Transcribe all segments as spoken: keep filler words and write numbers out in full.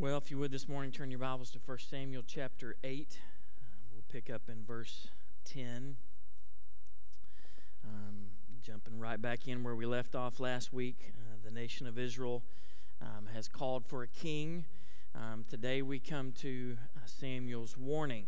Well, if you would this morning, turn your Bibles to First Samuel chapter eight. Um, we'll pick up in verse ten. Um, jumping right back in where we left off last week. Uh, the nation of Israel um, has called for a king. Um, today we come to uh, Samuel's warning.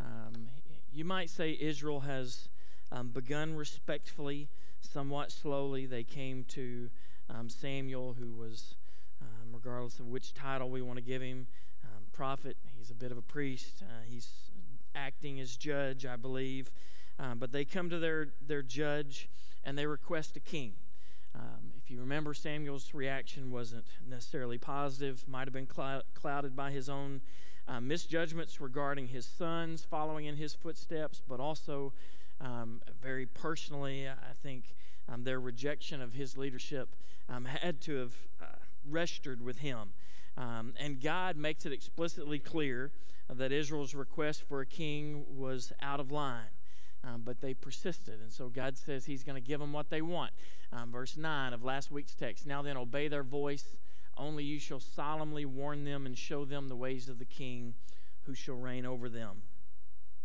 Um, you might say Israel has um, begun respectfully, somewhat slowly. They came to um, Samuel, who was... Um, regardless of which title we want to give him, um, prophet, he's a bit of a priest, uh, he's acting as judge, I believe, um, but they come to their, their judge and they request a king. Um, if you remember, Samuel's reaction wasn't necessarily positive, might have been clou- clouded by his own uh, misjudgments regarding his sons following in his footsteps, but also um, very personally, I think um, their rejection of his leadership um, had to have... Uh, registered with him. Um, and God makes it explicitly clear that Israel's request for a king was out of line, um, but they persisted. And so God says he's going to give them what they want. Um, verse nine of last week's text, "Now then, obey their voice. Only you shall solemnly warn them and show them the ways of the king who shall reign over them."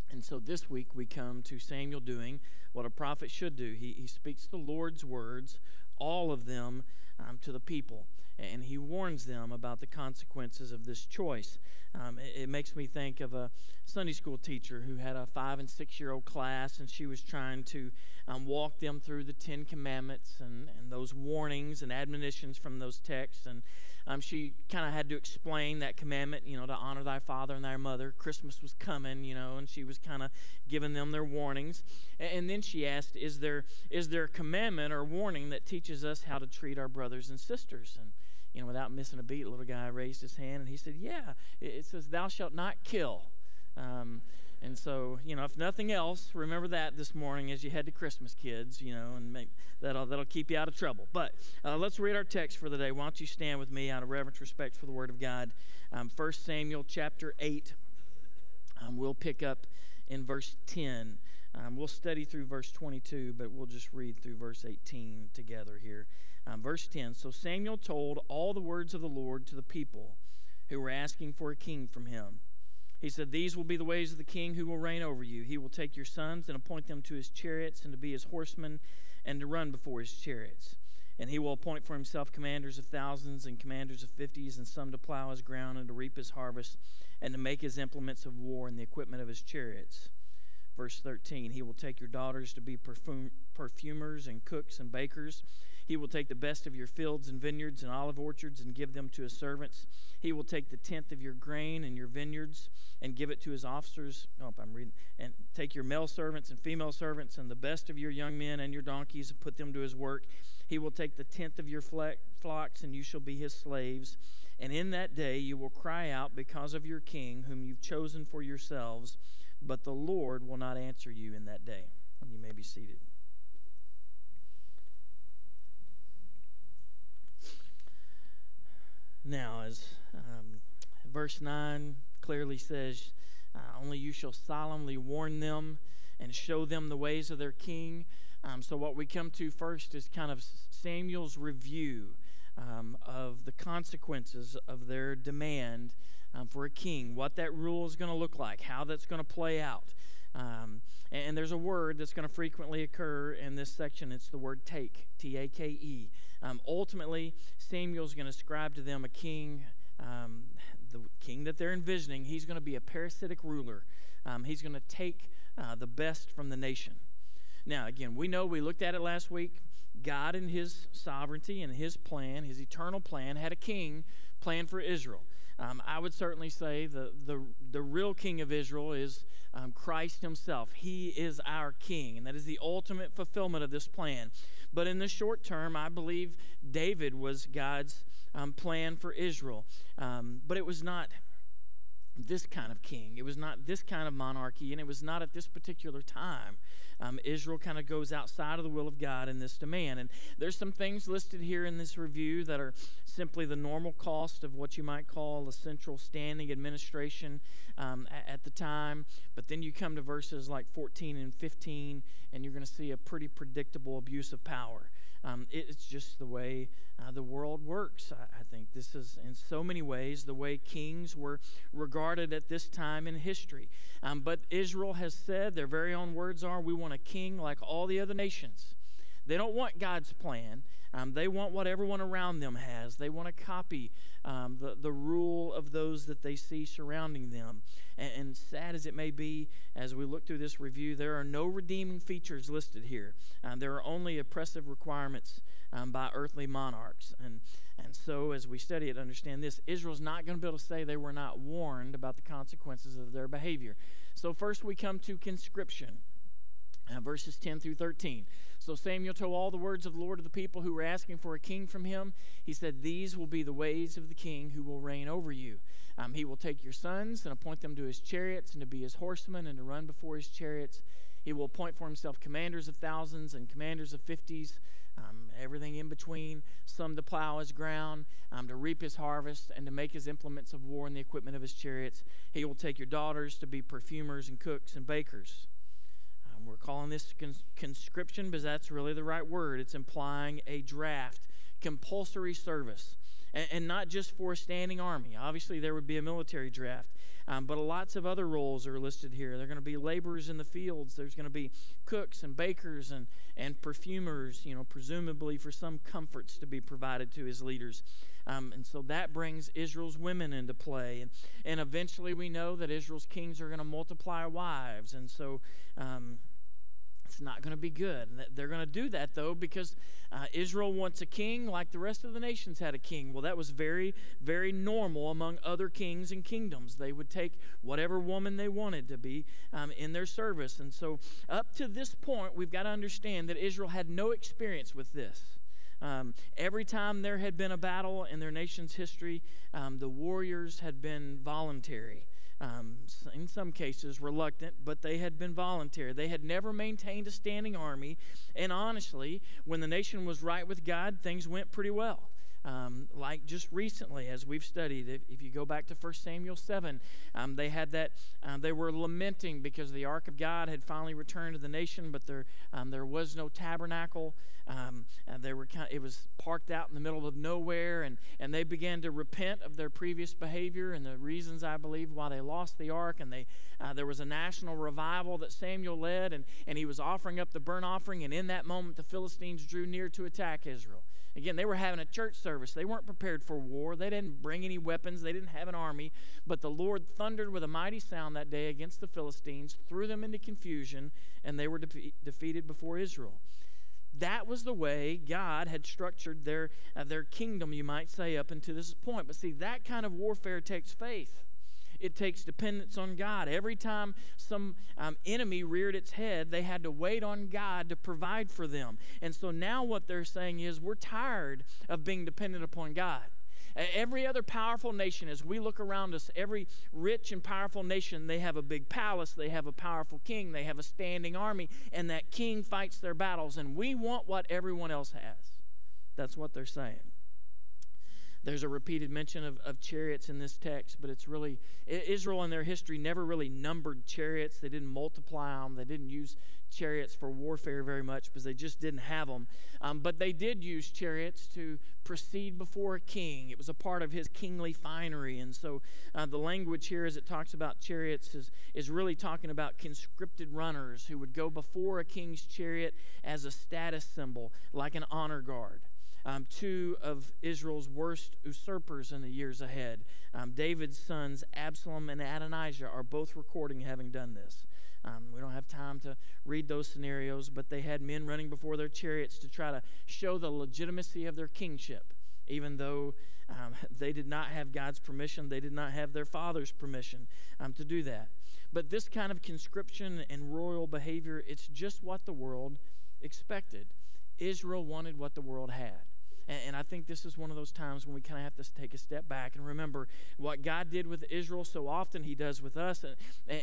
And so this week we come to Samuel doing what a prophet should do. He, he speaks the Lord's words, all of them, um, to the people. And he warns them about the consequences of this choice. Um, it, it makes me think of a Sunday school teacher who had a five- and six-year-old class, and she was trying to um, walk them through the Ten Commandments and, and those warnings and admonitions from those texts. And um, she kind of had to explain that commandment, you know, to honor thy father and thy mother. Christmas was coming, you know, and she was kind of giving them their warnings. And, and then she asked, is there is there a commandment or warning that teaches us how to treat our brothers and sisters? And you know, without missing a beat, a little guy raised his hand, and he said, yeah, it says, thou shalt not kill. Um, and so, you know, if nothing else, remember that this morning as you head to Christmas, kids, you know, and make, that'll that'll keep you out of trouble. But uh, let's read our text for the day. Why don't you stand with me out of reverence, respect for the Word of God. Um, First Samuel chapter eight, um, we'll pick up in verse ten. Um, we'll study through verse twenty-two, but we'll just read through verse eighteen together here. Um, verse ten, "So Samuel told all the words of the Lord to the people who were asking for a king from him. He said, these will be the ways of the king who will reign over you. He will take your sons and appoint them to his chariots and to be his horsemen and to run before his chariots. And he will appoint for himself commanders of thousands and commanders of fifties and some to plow his ground and to reap his harvest and to make his implements of war and the equipment of his chariots." Verse thirteen, "He will take your daughters to be perfum- perfumers and cooks and bakers. He will take the best of your fields and vineyards and olive orchards and give them to his servants. He will take the tenth of your grain and your vineyards and give it to his officers." Oh, I'm reading. "And take your male servants and female servants and the best of your young men and your donkeys and put them to his work. He will take the tenth of your flocks and you shall be his slaves. And in that day you will cry out because of your king whom you've chosen for yourselves, but the Lord will not answer you in that day." You may be seated. Now, as um, verse nine clearly says, uh, only you shall solemnly warn them and show them the ways of their king. Um, so what we come to first is kind of Samuel's review um, of the consequences of their demand um, for a king, what that rule is going to look like, how that's going to play out. Um, and, and there's a word that's going to frequently occur in this section. It's the word take, T A K E. Um, ultimately, Samuel's going to ascribe to them a king, um, the king that they're envisioning. He's going to be a parasitic ruler. Um, he's going to take uh, the best from the nation. Now, again, we know, we looked at it last week, God in his sovereignty and his plan, his eternal plan, had a king planned for Israel. Um, I would certainly say the, the, the real king of Israel is um, Christ himself. He is our king, and that is the ultimate fulfillment of this plan. But in the short term, I believe David was God's um, plan for Israel. Um, but it was not this kind of king. It was not this kind of monarchy, and it was not at this particular time. Um, Israel kind of goes outside of the will of God in this demand. And there's some things listed here in this review that are simply the normal cost of what you might call a central standing administration um, at, at the time. But then you come to verses like fourteen and fifteen, and you're going to see a pretty predictable abuse of power. Um, it, it's just the way uh, the world works. I, I think this is, in so many ways, the way kings were regarded at this time in history. Um, but Israel has said, their very own words are, we want a king like all the other nations. They don't want God's plan. Um, they want what everyone around them has. They want to copy um, the, the rule of those that they see surrounding them. And, and sad as it may be, as we look through this review, there are no redeeming features listed here. Um, there are only oppressive requirements um, by earthly monarchs. And, and so as we study it, understand this, Israel's not going to be able to say they were not warned about the consequences of their behavior. So first we come to conscription. Uh, verses ten through thirteen. So Samuel told all the words of the Lord to the people who were asking for a king from him. He said, these will be the ways of the king who will reign over you. Um, he will take your sons and appoint them to his chariots and to be his horsemen and to run before his chariots. He will appoint for himself commanders of thousands and commanders of fifties, um, everything in between, some to plow his ground, um, to reap his harvest, and to make his implements of war and the equipment of his chariots. He will take your daughters to be perfumers and cooks and bakers. We're calling this conscription because that's really the right word. It's implying a draft, compulsory service, and, and not just for a standing army. Obviously, there would be a military draft, um, but lots of other roles are listed here. They're going to be laborers in the fields. There's going to be cooks and bakers and, and perfumers, you know, presumably for some comforts to be provided to his leaders. Um, and so that brings Israel's women into play. And, and eventually we know that Israel's kings are going to multiply wives. And so... Um, It's not going to be good. They're going to do that, though, because uh, Israel wants a king like the rest of the nations had a king. Well, that was very, very normal among other kings and kingdoms. They would take whatever woman they wanted to be um, in their service. And so up to this point, we've got to understand that Israel had no experience with this. Um, every time there had been a battle in their nation's history, um, the warriors had been voluntary. Um, in some cases reluctant, but they had been voluntary. They had never maintained a standing army, and honestly, when the nation was right with God, things went pretty well. Um, like just recently, as we've studied, if, if you go back to First Samuel seven, um, they had that, um, they were lamenting because the ark of God had finally returned to the nation, but there um, there was no tabernacle. Um, and they were kind of, it was parked out in the middle of nowhere, and, and they began to repent of their previous behavior and the reasons, I believe, why they lost the ark. And they uh, there was a national revival that Samuel led, and, and he was offering up the burnt offering, and in that moment, the Philistines drew near to attack Israel. Again, they were having a church service. They weren't prepared for war. They didn't bring any weapons. They didn't have an army. But the Lord thundered with a mighty sound that day against the Philistines, threw them into confusion, and they were de- defeated before Israel. That was the way God had structured their, uh, their kingdom, you might say, up until this point. But see, that kind of warfare takes faith. It takes dependence on God. Every time some um, enemy reared its head, they had to wait on God to provide for them. And so now what they're saying is, we're tired of being dependent upon God. Every other powerful nation, as we look around us, every rich and powerful nation, they have a big palace, they have a powerful king, they have a standing army, and that king fights their battles, and we want what everyone else has. That's what they're saying. There's a repeated mention of, of chariots in this text, but it's really, Israel in their history never really numbered chariots. They didn't multiply them. They didn't use chariots for warfare very much because they just didn't have them. Um, but they did use chariots to proceed before a king. It was a part of his kingly finery. And so uh, the language here as it talks about chariots is, is really talking about conscripted runners who would go before a king's chariot as a status symbol, like an honor guard. Um, two of Israel's worst usurpers in the years ahead. Um, David's sons, Absalom and Adonijah, are both recording having done this. Um, we don't have time to read those scenarios, but they had men running before their chariots to try to show the legitimacy of their kingship, even though um, they did not have God's permission, they did not have their father's permission um, to do that. But this kind of conscription and royal behavior, it's just what the world expected. Israel wanted what the world had. And, and I think this is one of those times when we kind of have to take a step back and remember what God did with Israel so often he does with us. And,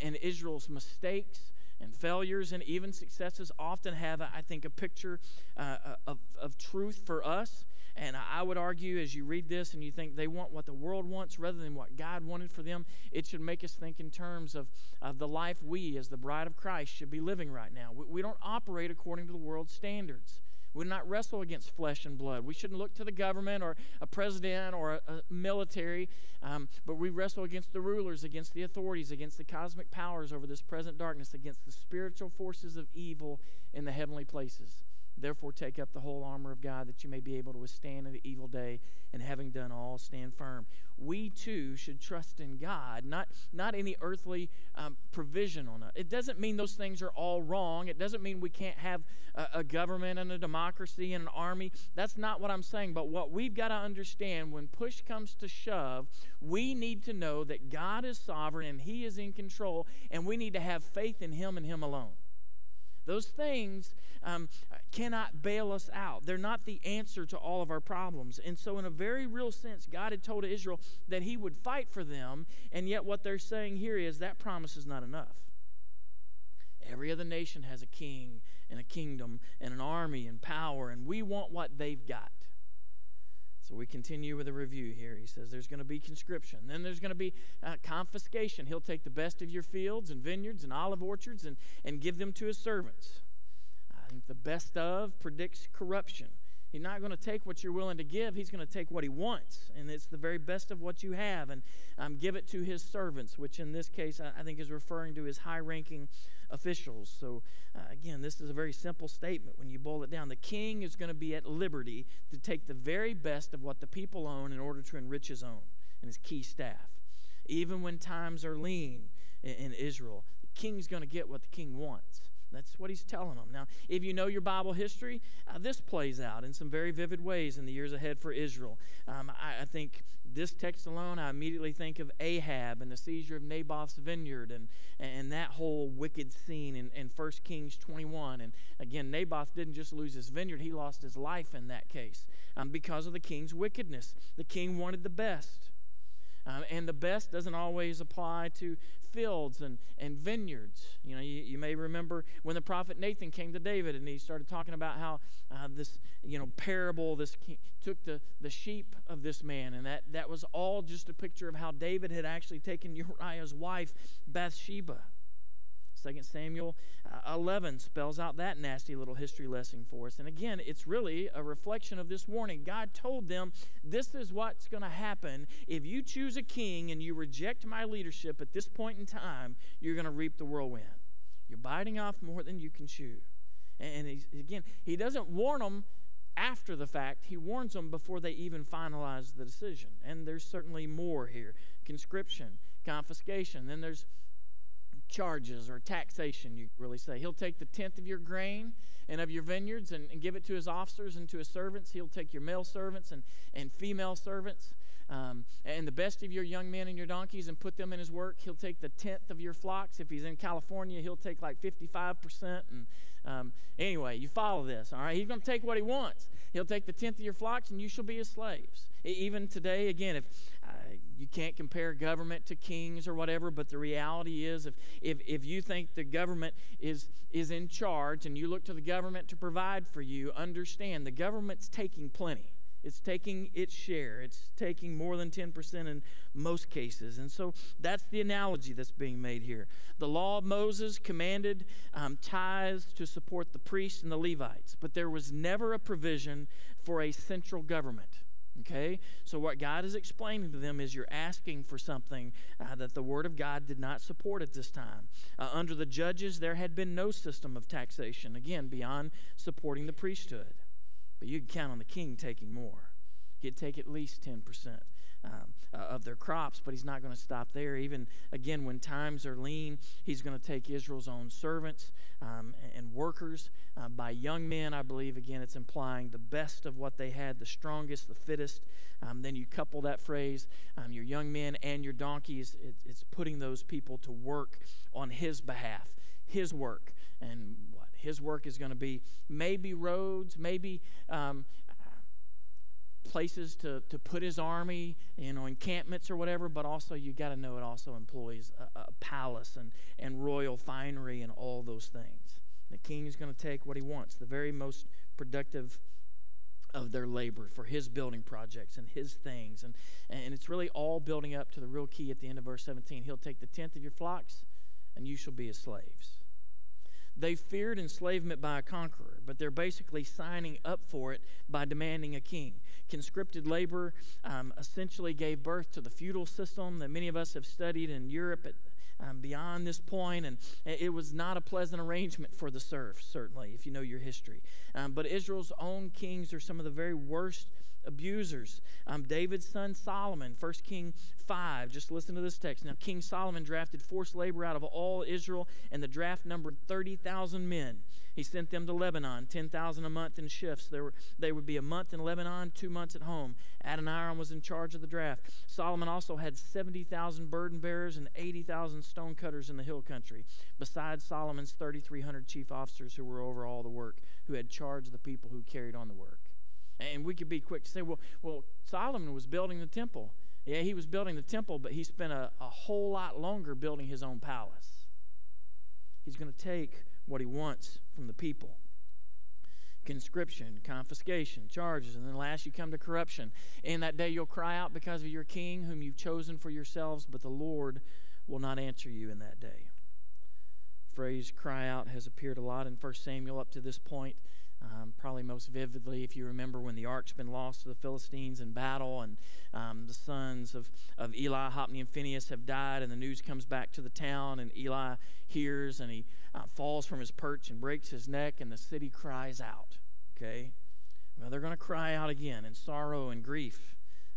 and Israel's mistakes and failures and even successes often have, I think, a picture uh, of, of truth for us. And I would argue, as you read this and you think they want what the world wants rather than what God wanted for them, it should make us think in terms of, of the life we as the bride of Christ should be living right now. We, we don't operate according to the world's standards. We do not wrestle against flesh and blood. We shouldn't look to the government or a president or a, a military, um, but we wrestle against the rulers, against the authorities, against the cosmic powers over this present darkness, against the spiritual forces of evil in the heavenly places. Therefore, take up the whole armor of God that you may be able to withstand in the evil day, and having done all, stand firm. We, too, should trust in God, not, not any earthly um, provision on us. It doesn't mean those things are all wrong. It doesn't mean we can't have a, a government and a democracy and an army. That's not what I'm saying. But what we've got to understand, when push comes to shove, we need to know that God is sovereign and he is in control, and we need to have faith in him and him alone. Those things um, cannot bail us out. They're not the answer to all of our problems. And so in a very real sense, God had told Israel that he would fight for them, and yet what they're saying here is that promise is not enough. Every other nation has a king and a kingdom and an army and power, and we want what they've got. We continue with a review here. He says there's going to be conscription. Then there's going to be uh, confiscation. He'll take the best of your fields and vineyards and olive orchards and, and give them to his servants. I think the best of predicts corruption. He's not going to take what you're willing to give. He's going to take what he wants, and it's the very best of what you have, and um, give it to his servants, which in this case I, I think is referring to his high-ranking officials. So, uh, again, this is a very simple statement when you boil it down. The king is going to be at liberty to take the very best of what the people own in order to enrich his own and his key staff. Even when times are lean in, in Israel, the king's going to get what the king wants. That's what he's telling them. Now, if you know your Bible history, uh, this plays out in some very vivid ways in the years ahead for Israel. Um, I, I think this text alone, I immediately think of Ahab and the seizure of Naboth's vineyard and, and that whole wicked scene in, in First Kings twenty-one. And again, Naboth didn't just lose his vineyard, he lost his life in that case um, because of the king's wickedness. The king wanted the best. Um, and the best doesn't always apply to fields and, and vineyards. You know, you, you may remember when the prophet Nathan came to David and he started talking about how uh, this, you know, parable, this king took the, the sheep of this man. And that, that was all just a picture of how David had actually taken Uriah's wife, Bathsheba. Second Samuel eleven spells out that nasty little history lesson for us. And again, it's really a reflection of this warning. God told them, this is what's going to happen. If you choose a king and you reject my leadership at this point in time, you're going to reap the whirlwind. You're biting off more than you can chew. And he's, again, he doesn't warn them after the fact. He warns them before they even finalize the decision. And there's certainly more here. Conscription, confiscation. Then there's charges or taxation, you really say. He'll take the tenth of your grain and of your vineyards and, and give it to his officers and to his servants. He'll take your male servants and, and female servants um, and the best of your young men and your donkeys and put them in his work. He'll take the tenth of your flocks. If he's in California, he'll take like fifty-five percent. And um, anyway, you follow this, all right? He's going to take what he wants. He'll take the tenth of your flocks and you shall be his slaves. Even today, again, if uh, you can't compare government to kings or whatever, but the reality is if, if if you think the government is is in charge and you look to the government to provide for you, understand the government's taking plenty. It's taking its share. It's taking more than ten percent in most cases. And so that's the analogy that's being made here. The law of Moses commanded um, tithes to support the priests and the Levites, but there was never a provision for a central government. Okay, so what God is explaining to them is you're asking for something uh, that the Word of God did not support at this time. Uh, under the judges, there had been no system of taxation, again, beyond supporting the priesthood. But you can count on the king taking more. He'd take at least ten percent um, uh, of their crops, but he's not going to stop there. Even, again, when times are lean, he's going to take Israel's own servants um, and workers. Uh, by young men, I believe, again, it's implying the best of what they had, the strongest, the fittest. Um, then you couple that phrase, um, your young men and your donkeys, it, it's putting those people to work on his behalf, his work. And what his work is going to be, maybe roads, maybe um, places to, to put his army, you know, encampments or whatever, but also you got to know it also employs a, a palace and, and royal finery and all those things. The king is going to take what he wants, the very most productive of their labor for his building projects and his things. And, and it's really all building up to the real key at the end of verse seventeen. He'll take the tenth of your flocks, and you shall be his slaves. They feared enslavement by a conqueror, but they're basically signing up for it by demanding a king. Conscripted labor um, essentially gave birth to the feudal system that many of us have studied in Europe at Um, beyond this point, and it was not a pleasant arrangement for the serfs, certainly, if you know your history. Um, but Israel's own kings are some of the very worst abusers. Um, David's son Solomon, First Kings five, just listen to this text. Now, King Solomon drafted forced labor out of all Israel, and the draft numbered thirty thousand men. He sent them to Lebanon, ten thousand a month in shifts. There were, they would be a month in Lebanon, two months at home. Adoniram was in charge of the draft. Solomon also had seventy thousand burden bearers and eighty thousand stone cutters in the hill country, besides Solomon's thirty-three hundred chief officers who were over all the work, who had charge of the people who carried on the work. And we could be quick to say, well, well, Solomon was building the temple. Yeah, he was building the temple, but he spent a, a whole lot longer building his own palace. He's going to take what he wants from the people. Conscription, confiscation, charges, and then last you come to corruption. In that day you'll cry out because of your king whom you've chosen for yourselves, but the Lord will not answer you in that day. The phrase cry out has appeared a lot in First Samuel up to this point. Um, probably most vividly, if you remember, when the ark's been lost to the Philistines in battle, and um, the sons of, of Eli, Hophni, and Phinehas have died, and the news comes back to the town, and Eli hears, and he uh, falls from his perch and breaks his neck, and the city cries out. Okay? Well, they're going to cry out again in sorrow and grief.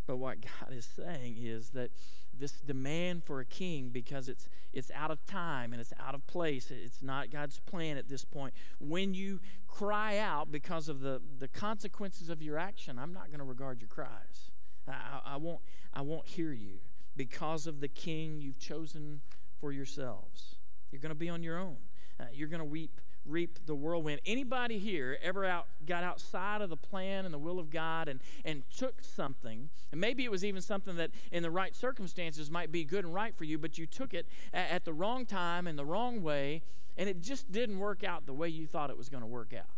But what God is saying is that this demand for a king, because it's it's out of time and it's out of place, it's not God's plan at this point. When you cry out because of the, the consequences of your action, I'm not going to regard your cries. I, I won't I won't hear you because of the king you've chosen for yourselves. You're going to be on your own. Uh, you're going to weep. Reap the whirlwind. Anybody here ever out got outside of the plan and the will of God and, and took something, and maybe it was even something that in the right circumstances might be good and right for you, but you took it at, at the wrong time in the wrong way, and it just didn't work out the way you thought it was going to work out.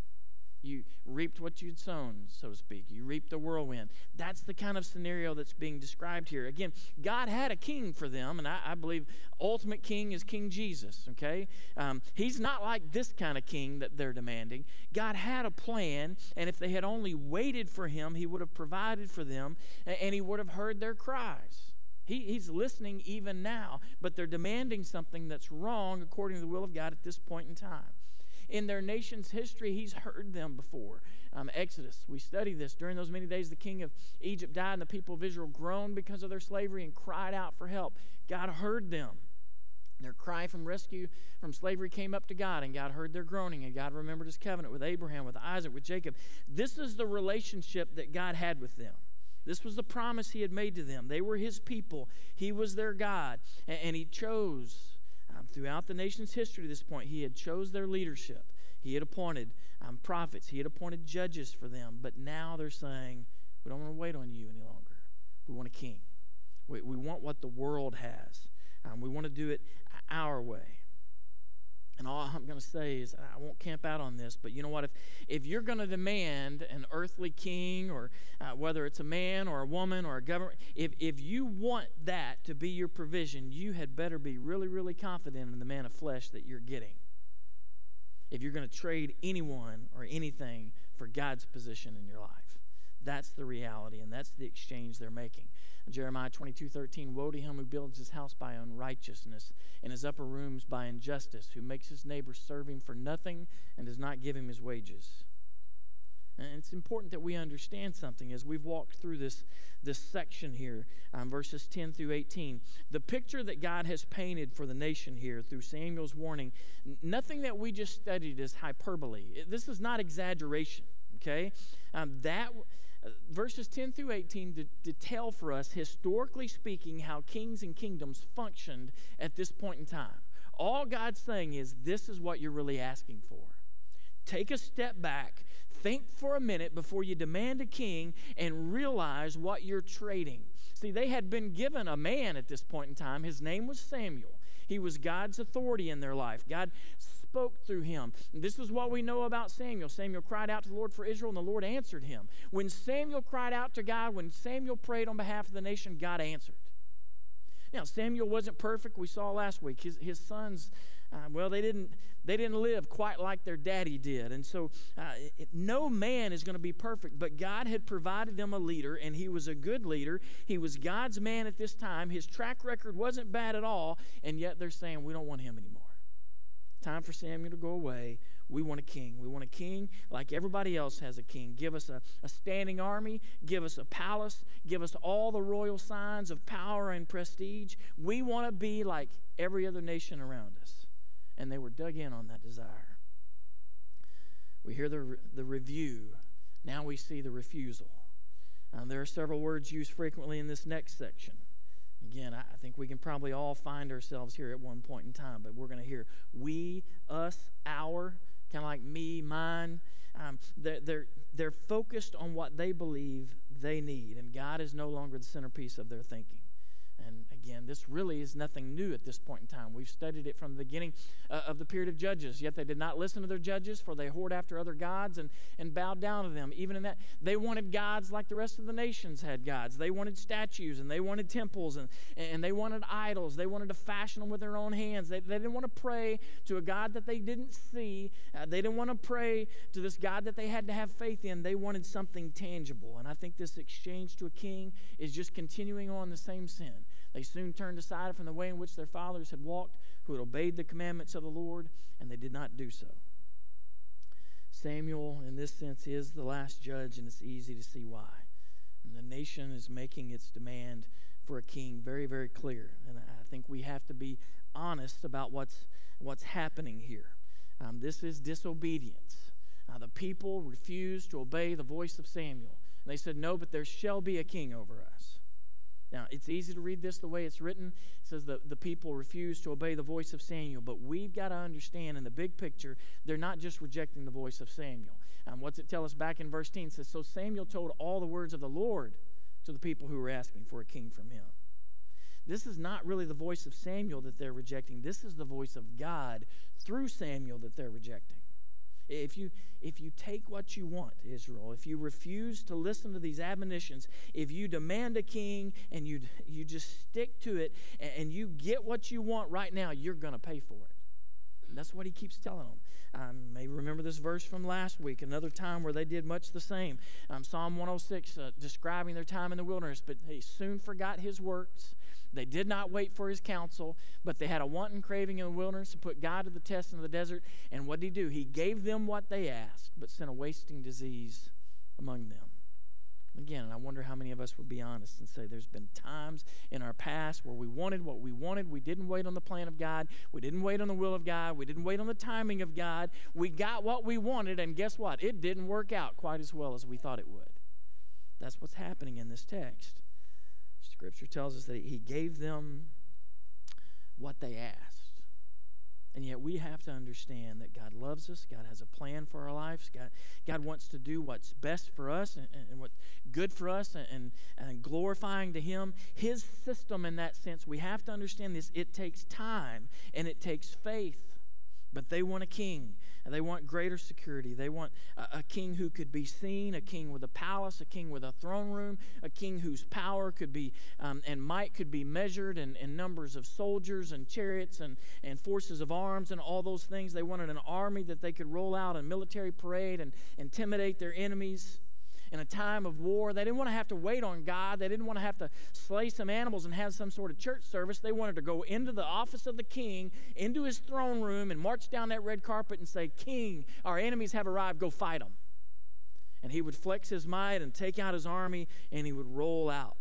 You reaped what you'd sown, so to speak. You reaped the whirlwind. That's the kind of scenario that's being described here. Again, God had a king for them, and I, I believe ultimate king is King Jesus, okay? Um, he's not like this kind of king that they're demanding. God had a plan, and if they had only waited for him, he would have provided for them, and, and he would have heard their cries. He, he's listening even now, but they're demanding something that's wrong according to the will of God at this point in time. In their nation's history, he's heard them before. Um, Exodus, we study this. During those many days, the king of Egypt died, and the people of Israel groaned because of their slavery and cried out for help. God heard them. Their cry from rescue from slavery came up to God, and God heard their groaning, and God remembered his covenant with Abraham, with Isaac, with Jacob. This is the relationship that God had with them. This was the promise he had made to them. They were his people. He was their God, and, and he chose. Um, throughout the nation's history to this point, he had chose their leadership. He had appointed um, prophets. He had appointed judges for them. But now they're saying, we don't want to wait on you any longer. We want a king. We, we want what the world has. Um, we want to do it our way. And all I'm going to say is, I won't camp out on this, but you know what? If if you're going to demand an earthly king, or uh, whether it's a man or a woman or a government, if, if you want that to be your provision, you had better be really, really confident in the man of flesh that you're getting. If you're going to trade anyone or anything for God's position in your life, that's the reality, and that's the exchange they're making. Jeremiah twenty-two thirteen, woe to him who builds his house by unrighteousness and his upper rooms by injustice, who makes his neighbor serve him for nothing and does not give him his wages. And it's important that we understand something as we've walked through this, this section here, um, verses ten through eighteen. The picture that God has painted for the nation here through Samuel's warning, n- nothing that we just studied is hyperbole. It, this is not exaggeration, okay? Um, that... Verses ten through eighteen de- detail for us, historically speaking, how kings and kingdoms functioned at this point in time. All God's saying is, this is what you're really asking for. Take a step back. Think for a minute before you demand a king and realize what you're trading. See, they had been given a man at this point in time. His name was Samuel. He was God's authority in their life. God spoke through him. And this is what we know about Samuel. Samuel cried out to the Lord for Israel, and the Lord answered him. When Samuel cried out to God, when Samuel prayed on behalf of the nation, God answered. Now, Samuel wasn't perfect. We saw last week. His, his sons, uh, well, they didn't they didn't live quite like their daddy did. And so uh, it, no man is going to be perfect, but God had provided them a leader, and he was a good leader. He was God's man at this time. His track record wasn't bad at all, and yet they're saying, we don't want him anymore. Time for Samuel to go away. We want a king. We want a king like everybody else has a king. Give us a, a standing army. Give us a palace. Give us all the royal signs of power and prestige. We want to be like every other nation around us. And they were dug in on that desire. We hear the, the review. Now we see the refusal. Um, there are several words used frequently in this next section. Again, I think we can probably all find ourselves here at one point in time, but we're going to hear we, us, our, kind of like me, mine. Um, they're, they're, they're focused on what they believe they need, and God is no longer the centerpiece of their thinking. And again, this really is nothing new at this point in time. We've studied it from the beginning uh, of the period of Judges. Yet they did not listen to their judges, for they whored after other gods and, and bowed down to them. Even in that, they wanted gods like the rest of the nations had gods. They wanted statues, and they wanted temples, and, and they wanted idols. They wanted to fashion them with their own hands. They, they didn't want to pray to a God that they didn't see. Uh, they didn't want to pray to this God that they had to have faith in. They wanted something tangible. And I think this exchange to a king is just continuing on the same sin. They soon turned aside from the way in which their fathers had walked, who had obeyed the commandments of the Lord, and they did not do so. Samuel, in this sense, is the last judge, and it's easy to see why. And the nation is making its demand for a king very, very clear. And I think we have to be honest about what's, what's happening here. Um, this is disobedience. Uh, the people refused to obey the voice of Samuel. And they said, no, but there shall be a king over us. Now, it's easy to read this the way it's written. It says the, the people refuse to obey the voice of Samuel. But we've got to understand in the big picture, they're not just rejecting the voice of Samuel. Um, what's it tell us back in verse ten? It says, so Samuel told all the words of the Lord to the people who were asking for a king from him. This is not really the voice of Samuel that they're rejecting. This is the voice of God through Samuel that they're rejecting. If you if you take what you want, Israel, if you refuse to listen to these admonitions, if you demand a king and you you just stick to it and, and you get what you want right now, you're going to pay for it. And that's what he keeps telling them. I may remember this verse from last week, another time where they did much the same. Um, Psalm one oh six, uh, describing their time in the wilderness, but they soon forgot his works. They did not wait for his counsel, but they had a wanton craving in the wilderness and put God to the test in the desert. And what did he do? He gave them what they asked, but sent a wasting disease among them. Again, and I wonder how many of us would be honest and say there's been times in our past where we wanted what we wanted. We didn't wait on the plan of God. We didn't wait on the will of God. We didn't wait on the timing of God. We got what we wanted, and guess what? It didn't work out quite as well as we thought it would. That's what's happening in this text. Scripture tells us that he gave them what they asked. And yet we have to understand that God loves us. God has a plan for our lives. God, God wants to do what's best for us and, and what's good for us and, and glorifying to him. His system in that sense, we have to understand this. It takes time and it takes faith. But they want a king. They want greater security. They want a, a king who could be seen, a king with a palace, a king with a throne room, a king whose power could be um, and might could be measured in, in numbers of soldiers and chariots and, and forces of arms and all those things. They wanted an army that they could roll out in military parade and intimidate their enemies. In a time of war, they didn't want to have to wait on God. They didn't want to have to slay some animals and have some sort of church service. They wanted to go into the office of the king, into his throne room, and march down that red carpet and say, King, our enemies have arrived. Go fight them. And he would flex his might and take out his army, and he would roll out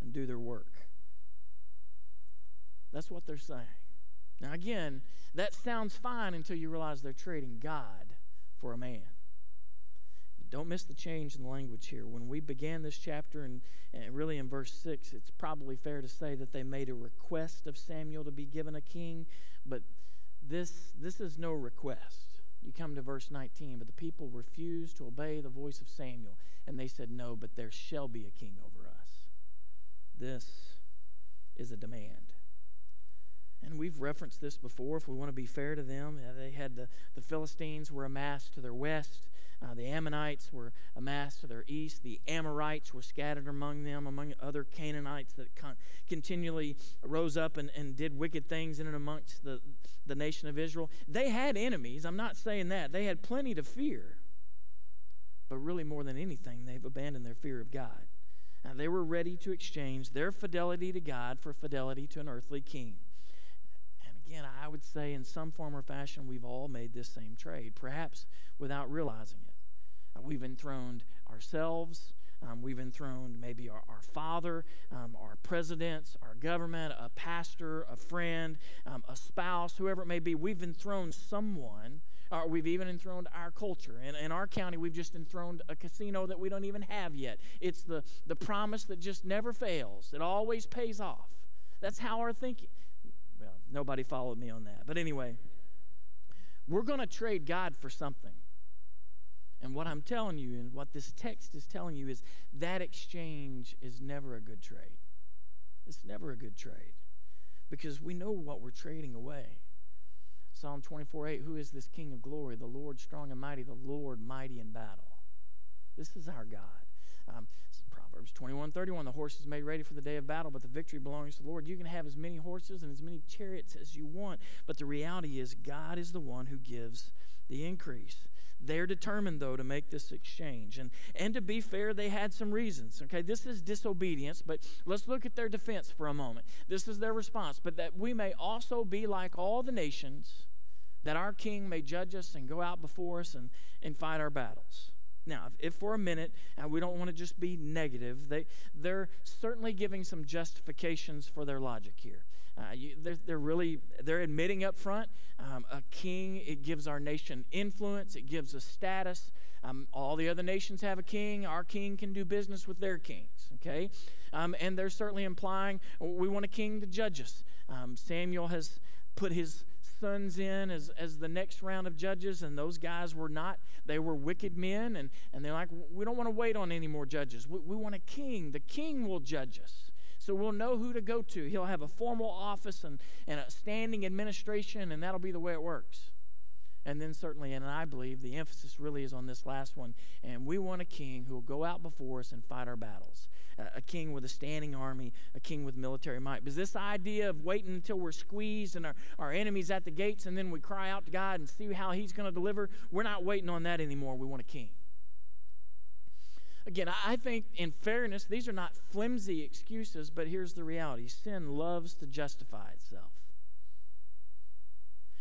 and do their work. That's what they're saying. Now, again, that sounds fine until you realize they're trading God for a man. Don't miss the change in the language here. When we began this chapter, and, and really in verse six, it's probably fair to say that they made a request of Samuel to be given a king, but this this is no request. You come to verse nineteen, but the people refused to obey the voice of Samuel, and they said, no, but there shall be a king over us. This is a demand. And we've referenced this before. If we want to be fair to them, they had the, the Philistines were amassed to their west. Uh, the Ammonites were amassed to their east. The Amorites were scattered among them, among other Canaanites that con- continually rose up and, and did wicked things in and amongst the, the nation of Israel. They had enemies. I'm not saying that. They had plenty to fear. But really, more than anything, they've abandoned their fear of God. Now, they were ready to exchange their fidelity to God for fidelity to an earthly king. Again, I would say in some form or fashion we've all made this same trade, perhaps without realizing it. Uh, we've enthroned ourselves. Um, we've enthroned maybe our, our father, um, our presidents, our government, a pastor, a friend, um, a spouse, whoever it may be. We've enthroned someone, or we've even enthroned our culture. In, in our county, we've just enthroned a casino that we don't even have yet. It's the, the promise that just never fails. It always pays off. That's how our thinking... Nobody followed me on that. But anyway, we're going to trade God for something. And what I'm telling you and what this text is telling you is that exchange is never a good trade. It's never a good trade because we know what we're trading away. Psalm twenty-four eight, who is this King of glory? The Lord strong and mighty, the Lord mighty in battle. This is our God. Um, Proverbs twenty-one thirty-one, the horse is made ready for the day of battle, but the victory belongs to the Lord. You can have as many horses and as many chariots as you want, but the reality is God is the one who gives the increase. They're determined, though, to make this exchange. And and to be fair, they had some reasons. Okay, this is disobedience, but let's look at their defense for a moment. This is their response, but that we may also be like all the nations, that our king may judge us and go out before us and, and fight our battles. Now, if, if for a minute, and we don't want to just be negative, they, they're certainly giving some justifications for their logic here. Uh, you, they're, they're really, they're admitting up front, um, a king, it gives our nation influence, it gives us status. Um, all the other nations have a king. Our king can do business with their kings, okay? Um, and they're certainly implying we want a king to judge us. Um, Samuel has put his sons in as, as the next round of judges, and those guys were not, they were wicked men, and, and they're like, we don't want to wait on any more judges. We, we want a king. The king will judge us. So we'll know who to go to. He'll have a formal office and, and a standing administration, and that'll be the way it works. And then certainly, and I believe the emphasis really is on this last one, and we want a king who will go out before us and fight our battles. A king with a standing army, a king with military might. But this idea of waiting until we're squeezed and our, our enemy's at the gates and then we cry out to God and see how he's going to deliver, we're not waiting on that anymore. We want a king. Again, I think in fairness, these are not flimsy excuses, but here's the reality. Sin loves to justify itself.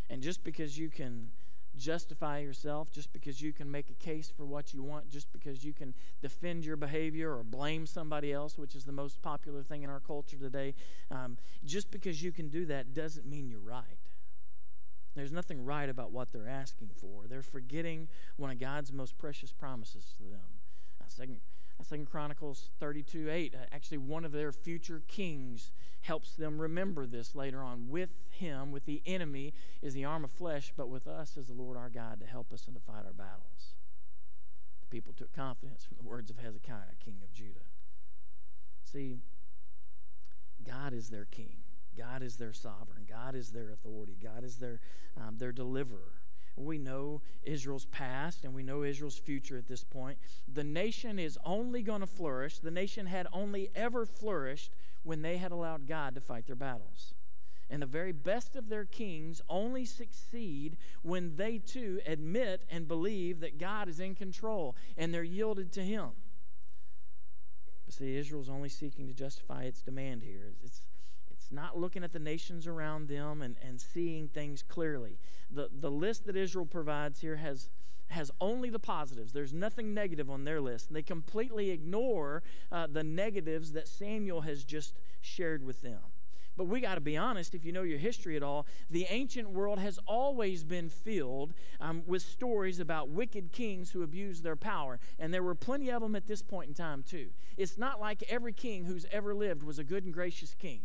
And just because you can justify yourself, just because you can make a case for what you want, just because you can defend your behavior or blame somebody else, which is the most popular thing in our culture today, um, just because you can do that doesn't mean you're right. There's nothing right about what they're asking for. They're forgetting one of God's most precious promises to them. Now, second, Second Chronicles thirty-two eight, actually one of their future kings helps them remember this later on. With him, with the enemy, is the arm of flesh, but with us is the Lord our God to help us and to fight our battles. The people took confidence from the words of Hezekiah, king of Judah. See, God is their king. God is their sovereign. God is their authority. God is their, um, their deliverer. We know Israel's past and we know Israel's future at this point. The nation is only going to flourish. The nation had only ever flourished when they had allowed God to fight their battles. And the very best of their kings only succeed when they too admit and believe that God is in control and they're yielded to him. But see, Israel's only seeking to justify its demand here. It's not looking at the nations around them and, and seeing things clearly. The the list that Israel provides here has, has only the positives. There's nothing negative on their list. They completely ignore uh, the negatives that Samuel has just shared with them. But we got to be honest, if you know your history at all, the ancient world has always been filled um, with stories about wicked kings who abused their power. And there were plenty of them at this point in time, too. It's not like every king who's ever lived was a good and gracious king.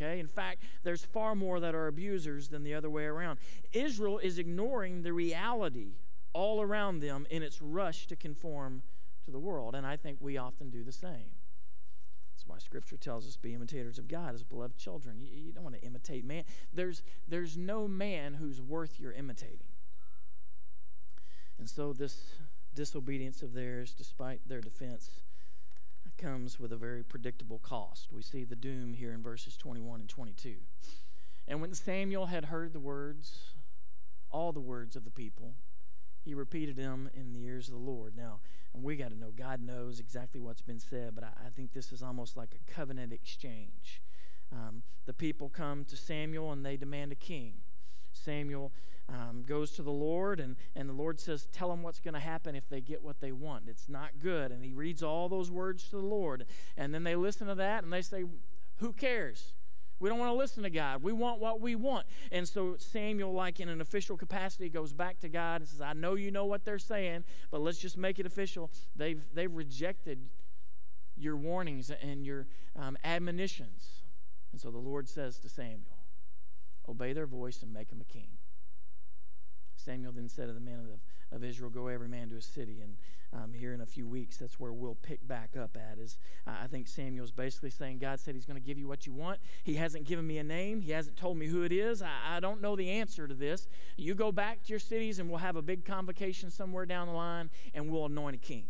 okay? In fact, there's far more that are abusers than the other way around. Israel is ignoring the reality all around them in its rush to conform to the world, and I think we often do the same. That's why Scripture tells us, be imitators of God as beloved children. You, you don't want to imitate man. There's, there's no man who's worth your imitating. And so this disobedience of theirs, despite their defense, comes with a very predictable cost. We see the doom here in verses twenty-one and twenty-two. And when Samuel had heard the words, all the words of the people, he repeated them in the ears of the Lord. Now, and we got to know, God knows exactly what's been said, but I, I think this is almost like a covenant exchange. Um, the people come to Samuel and they demand a king. Samuel um, goes to the Lord, and, and the Lord says, tell them what's going to happen if they get what they want. It's not good. And he reads all those words to the Lord. And then they listen to that, and they say, who cares? We don't want to listen to God. We want what we want. And so Samuel, like in an official capacity, goes back to God and says, I know you know what they're saying, but let's just make it official. They've, they've rejected your warnings and your um, admonitions. And so the Lord says to Samuel, obey their voice and make him a king. Samuel then said to the men of, of Israel, go every man to his city. And um, here in a few weeks, that's where we'll pick back up at. Is uh, I think Samuel's basically saying, God said he's going to give you what you want. He hasn't given me a name. He hasn't told me who it is. I, I don't know the answer to this. You go back to your cities and we'll have a big convocation somewhere down the line and we'll anoint a king.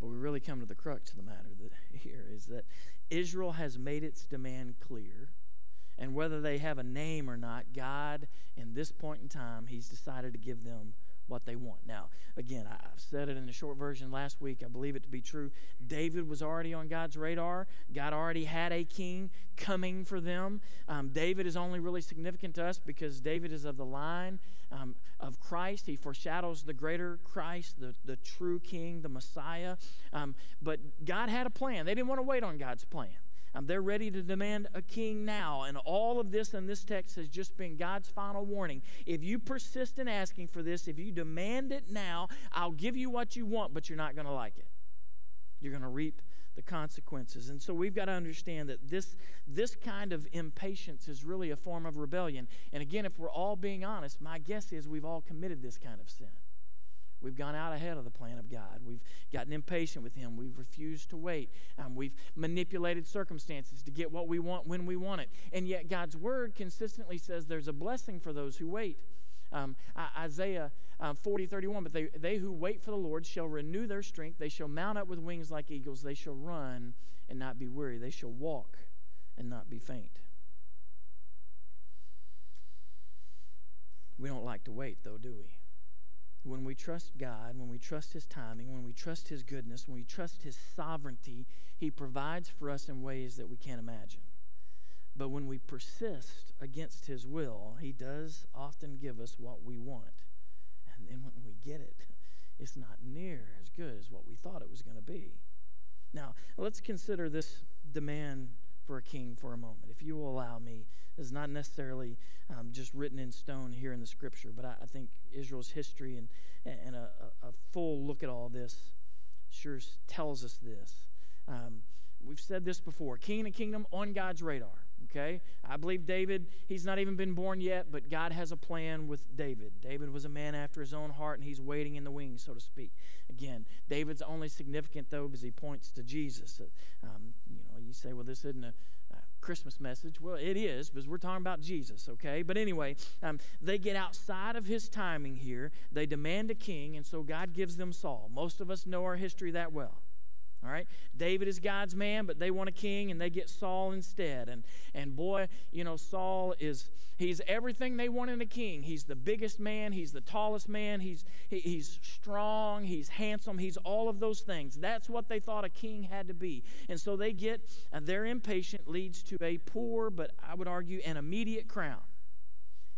But we really come to the crux of the matter that here is that Israel has made its demand clear. And whether they have a name or not, God, in this point in time, he's decided to give them what they want. Now, again, I've said it in the short version last week. I believe it to be true. David was already on God's radar. God already had a king coming for them. Um, David is only really significant to us because David is of the line um, of Christ. He foreshadows the greater Christ, the, the true king, the Messiah. Um, but God had a plan. They didn't want to wait on God's plan. Um, they're ready to demand a king now. And all of this in this text has just been God's final warning. If you persist in asking for this, if you demand it now, I'll give you what you want, but you're not going to like it. You're going to reap the consequences. And so we've got to understand that this, this kind of impatience is really a form of rebellion. And again, if we're all being honest, my guess is we've all committed this kind of sin. We've gone out ahead of the plan of God. We've gotten impatient with him. We've refused to wait. Um, we've manipulated circumstances to get what we want when we want it. And yet God's word consistently says there's a blessing for those who wait. Um, Isaiah uh, forty, thirty-one, but they, they who wait for the Lord shall renew their strength. They shall mount up with wings like eagles. They shall run and not be weary. They shall walk and not be faint. We don't like to wait, though, do we? When we trust God, when we trust his timing, when we trust his goodness, when we trust his sovereignty, he provides for us in ways that we can't imagine. But when we persist against his will, he does often give us what we want. And then when we get it, it's not near as good as what we thought it was going to be. Now, let's consider this demand for a king for a moment. If you will allow me, this is not necessarily um, just written in stone here in the Scripture, but I, I think Israel's history and, and a, a full look at all this sure tells us this. Um, we've said this before, king and kingdom on God's radar, okay? I believe David, he's not even been born yet, but God has a plan with David. David was a man after his own heart, and he's waiting in the wings, so to speak. Again, David's only significant, though, because he points to Jesus. Um, you know, you say, well, this isn't a Christmas message. Well, it is, because we're talking about Jesus, okay? But anyway, um, they get outside of his timing here. They demand a king, and so God gives them Saul. Most of us know our history that well, all right? David is God's man, but they want a king, and they get Saul instead. And and boy, you know, Saul is, he's everything they want in a king. He's the biggest man. He's the tallest man. He's, he, he's strong. He's handsome. He's all of those things. That's what they thought a king had to be. And so they get, uh, their impatience leads to a poor, but I would argue an immediate crown.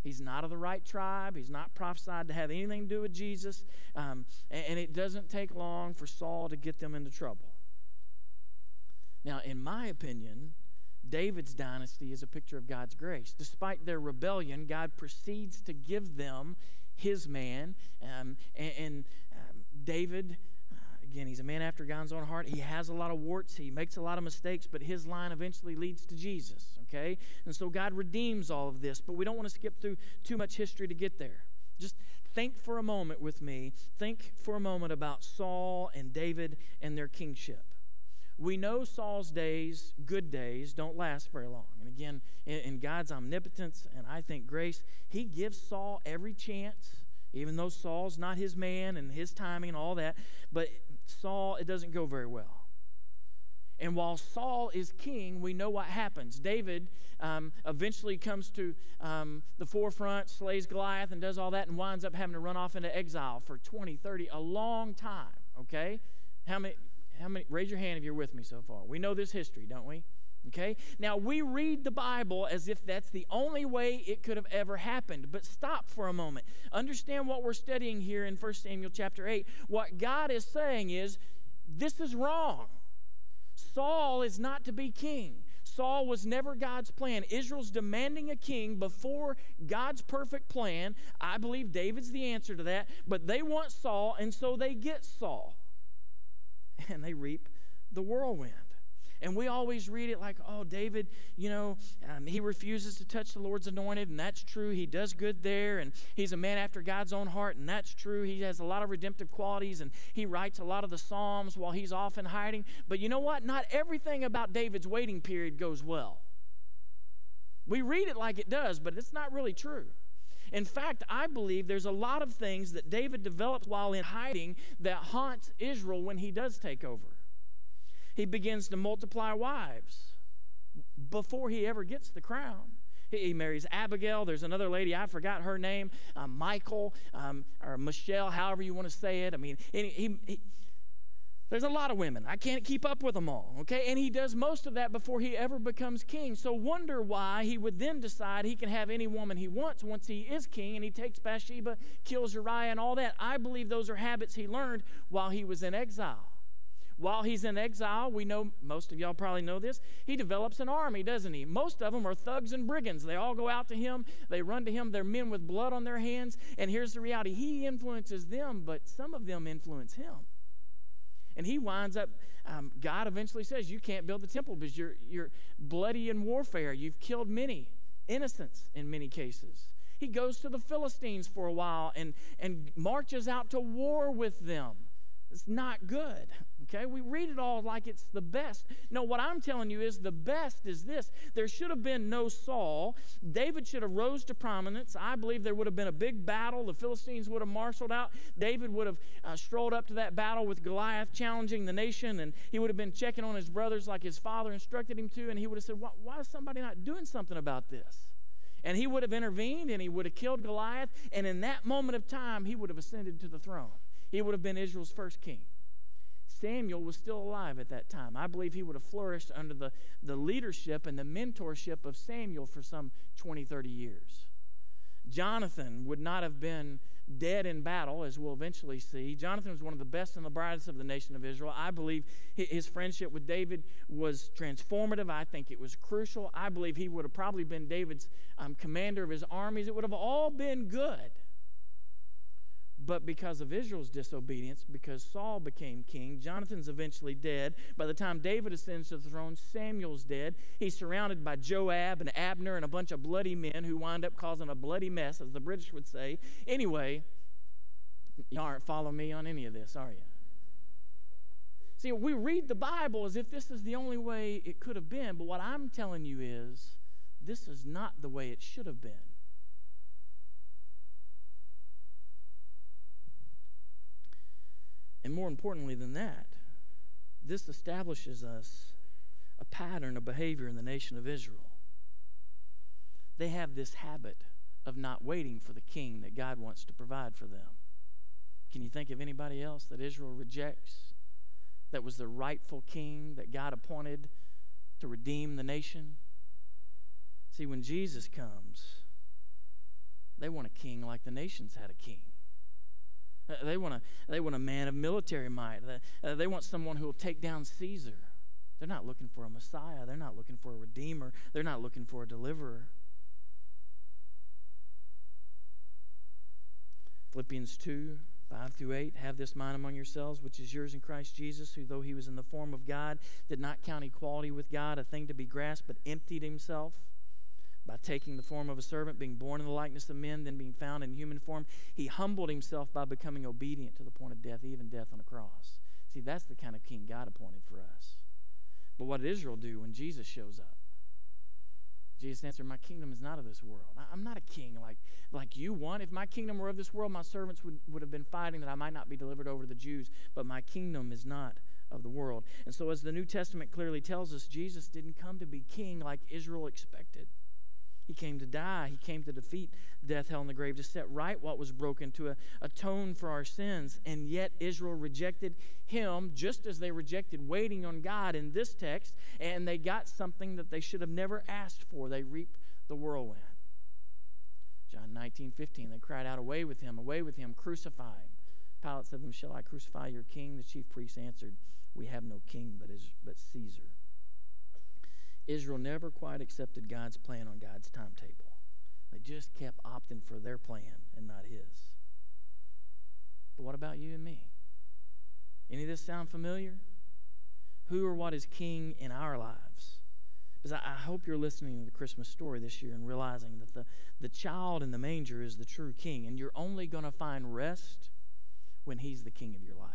He's not of the right tribe. He's not prophesied to have anything to do with Jesus. Um, and, and it doesn't take long for Saul to get them into trouble. Now, in my opinion, David's dynasty is a picture of God's grace. Despite their rebellion, God proceeds to give them his man. Um, and and um, David, uh, Again, he's a man after God's own heart. He has a lot of warts. He makes a lot of mistakes, but his line eventually leads to Jesus, okay? And so God redeems all of this, but we don't want to skip through too much history to get there. Just think for a moment with me. Think for a moment about Saul and David and their kingship. We know Saul's days, good days, don't last very long. And again, in God's omnipotence and I think grace, he gives Saul every chance, even though Saul's not his man and his timing and all that. But Saul, it doesn't go very well. And while Saul is king, we know what happens. David um, eventually comes to um, the forefront, slays Goliath and does all that, and winds up having to run off into exile for twenty, thirty, a long time, okay? How many... How many? Raise your hand if you're with me so far. We know this history, don't we? Okay? Now, we read the Bible as if that's the only way it could have ever happened. But stop for a moment. Understand what we're studying here in First Samuel chapter eight. What God is saying is, this is wrong. Saul is not to be king. Saul was never God's plan. Israel's demanding a king before God's perfect plan. I believe David's the answer to that. But they want Saul, and so they get Saul. And they reap the whirlwind. And we always read it like, oh, David, you know, um, he refuses to touch the Lord's anointed, and that's true. He does good there, and he's a man after God's own heart, and that's true. He has a lot of redemptive qualities, and he writes a lot of the Psalms while he's off in hiding. But you know what? Not everything about David's waiting period goes well. We read it like it does, but it's not really true. In fact, I believe there's a lot of things that David developed while in hiding that haunts Israel when he does take over. He begins to multiply wives before he ever gets the crown. He marries Abigail. There's another lady, I forgot her name, uh, Michael, um, or Michelle, however you want to say it. I mean, he, he, he, there's a lot of women. I can't keep up with them all, okay? And he does most of that before he ever becomes king. So wonder why he would then decide he can have any woman he wants once he is king, and he takes Bathsheba, kills Uriah, and all that. I believe those are habits he learned while he was in exile. While he's in exile, we know, most of y'all probably know this, he develops an army, doesn't he? Most of them are thugs and brigands. They all go out to him. They run to him. They're men with blood on their hands. And here's the reality. He influences them, but some of them influence him. And he winds up, um, God eventually says, you can't build the temple because you're, you're bloody in warfare. You've killed many, innocents in many cases. He goes to the Philistines for a while and, and marches out to war with them. It's not good, okay? We read it all like it's the best. No, what I'm telling you is the best is this. There should have been no Saul. David should have rose to prominence. I believe there would have been a big battle. The Philistines would have marshaled out. David would have uh, strolled up to that battle with Goliath, challenging the nation, and he would have been checking on his brothers like his father instructed him to, and he would have said, why, why is somebody not doing something about this? And he would have intervened, and he would have killed Goliath, and in that moment of time, he would have ascended to the throne. He would have been Israel's first king. Samuel was still alive at that time. I believe he would have flourished under the, the leadership and the mentorship of Samuel for some twenty, thirty years. Jonathan would not have been dead in battle, as we'll eventually see. Jonathan was one of the best and the brightest of the nation of Israel. I believe his friendship with David was transformative. I think it was crucial. I believe he would have probably been David's um, commander of his armies. It would have all been good. But because of Israel's disobedience, because Saul became king, Jonathan's eventually dead. By the time David ascends to the throne, Samuel's dead. He's surrounded by Joab and Abner and a bunch of bloody men who wind up causing a bloody mess, as the British would say. Anyway, y'all aren't following me on any of this, are you? See, we read the Bible as if this is the only way it could have been, but what I'm telling you is this is not the way it should have been. And more importantly than that, this establishes us a pattern of behavior in the nation of Israel. They have this habit of not waiting for the king that God wants to provide for them. Can you think of anybody else that Israel rejects that was the rightful king that God appointed to redeem the nation? See, when Jesus comes, they want a king like the nations had a king. They want a, they want a man of military might. They, uh, they want someone who will take down Caesar. They're not looking for a Messiah. They're not looking for a Redeemer. They're not looking for a Deliverer. Philippians two, five through eight, have this mind among yourselves, which is yours in Christ Jesus, who though he was in the form of God, did not count equality with God a thing to be grasped, but emptied himself by taking the form of a servant, being born in the likeness of men, then being found in human form. He humbled himself by becoming obedient to the point of death, even death on a cross. See, that's the kind of king God appointed for us. But what did Israel do when Jesus shows up? Jesus answered, my kingdom is not of this world. I'm not a king like, like you want. If my kingdom were of this world, my servants would, would have been fighting that I might not be delivered over to the Jews. But my kingdom is not of the world. And so as the New Testament clearly tells us, Jesus didn't come to be king like Israel expected. He came to die. He came to defeat death, hell, and the grave, to set right what was broken, to atone for our sins. And yet Israel rejected him just as they rejected waiting on God in this text, and they got something that they should have never asked for. They reaped the whirlwind. John nineteen fifteen, they cried out, away with him, away with him, crucify him. Pilate said to them, shall I crucify your king? The chief priests answered, we have no king but, is, but Caesar. Israel never quite accepted God's plan on God's timetable. They just kept opting for their plan and not his. But what about you and me? Any of this sound familiar? Who or what is king in our lives? Because I, I hope you're listening to the Christmas story this year and realizing that the, the child in the manger is the true king, and you're only going to find rest when he's the king of your life.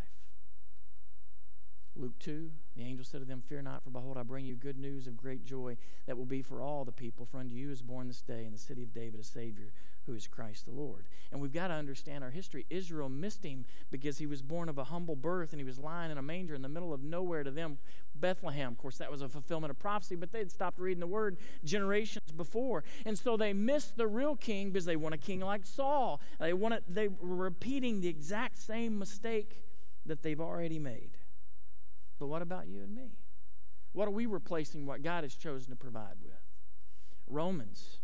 Luke two, the angel said to them, fear not, for behold, I bring you good news of great joy that will be for all the people. For unto you is born this day in the city of David a Savior, who is Christ the Lord. And we've got to understand our history. Israel missed him because he was born of a humble birth, and he was lying in a manger in the middle of nowhere to them, Bethlehem. Of course, that was a fulfillment of prophecy, but they'd stopped reading the word generations before. And so they missed the real king because they want a king like Saul. They want a, they were repeating the exact same mistake that they've already made. But what about you and me? What are we replacing what God has chosen to provide with? Romans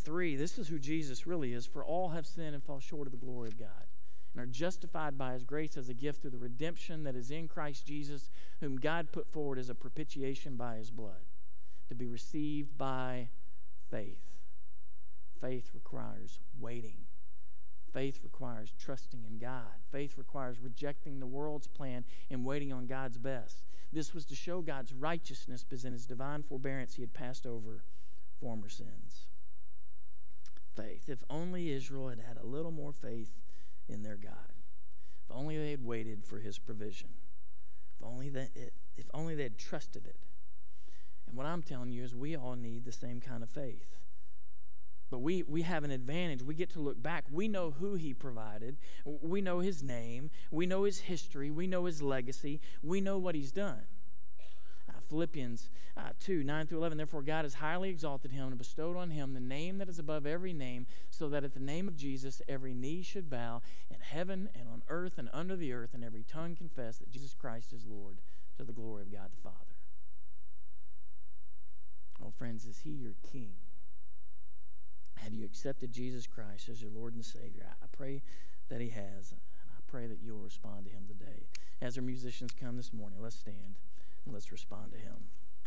three, this is who Jesus really is. For all have sinned and fall short of the glory of God, and are justified by his grace as a gift through the redemption that is in Christ Jesus, whom God put forward as a propitiation by his blood, to be received by faith. Faith requires waiting. Faith requires trusting in God. Faith requires rejecting the world's plan and waiting on God's best. This was to show God's righteousness, because in his divine forbearance he had passed over former sins. Faith. If only Israel had had a little more faith in their God. If only they had waited for his provision. If only that it, if only they had trusted it. And what I'm telling you is we all need the same kind of faith. But we, we have an advantage. We get to look back. We know who he provided. We know his name. We know his history. We know his legacy. We know what he's done. Uh, Philippians two, nine through eleven, therefore God has highly exalted him and bestowed on him the name that is above every name, so that at the name of Jesus every knee should bow in heaven and on earth and under the earth, and every tongue confess that Jesus Christ is Lord, to the glory of God the Father. Oh, friends, is he your king? Have you accepted Jesus Christ as your Lord and Savior? I pray that he has, and I pray that you'll respond to him today. As our musicians come this morning, let's stand and let's respond to him.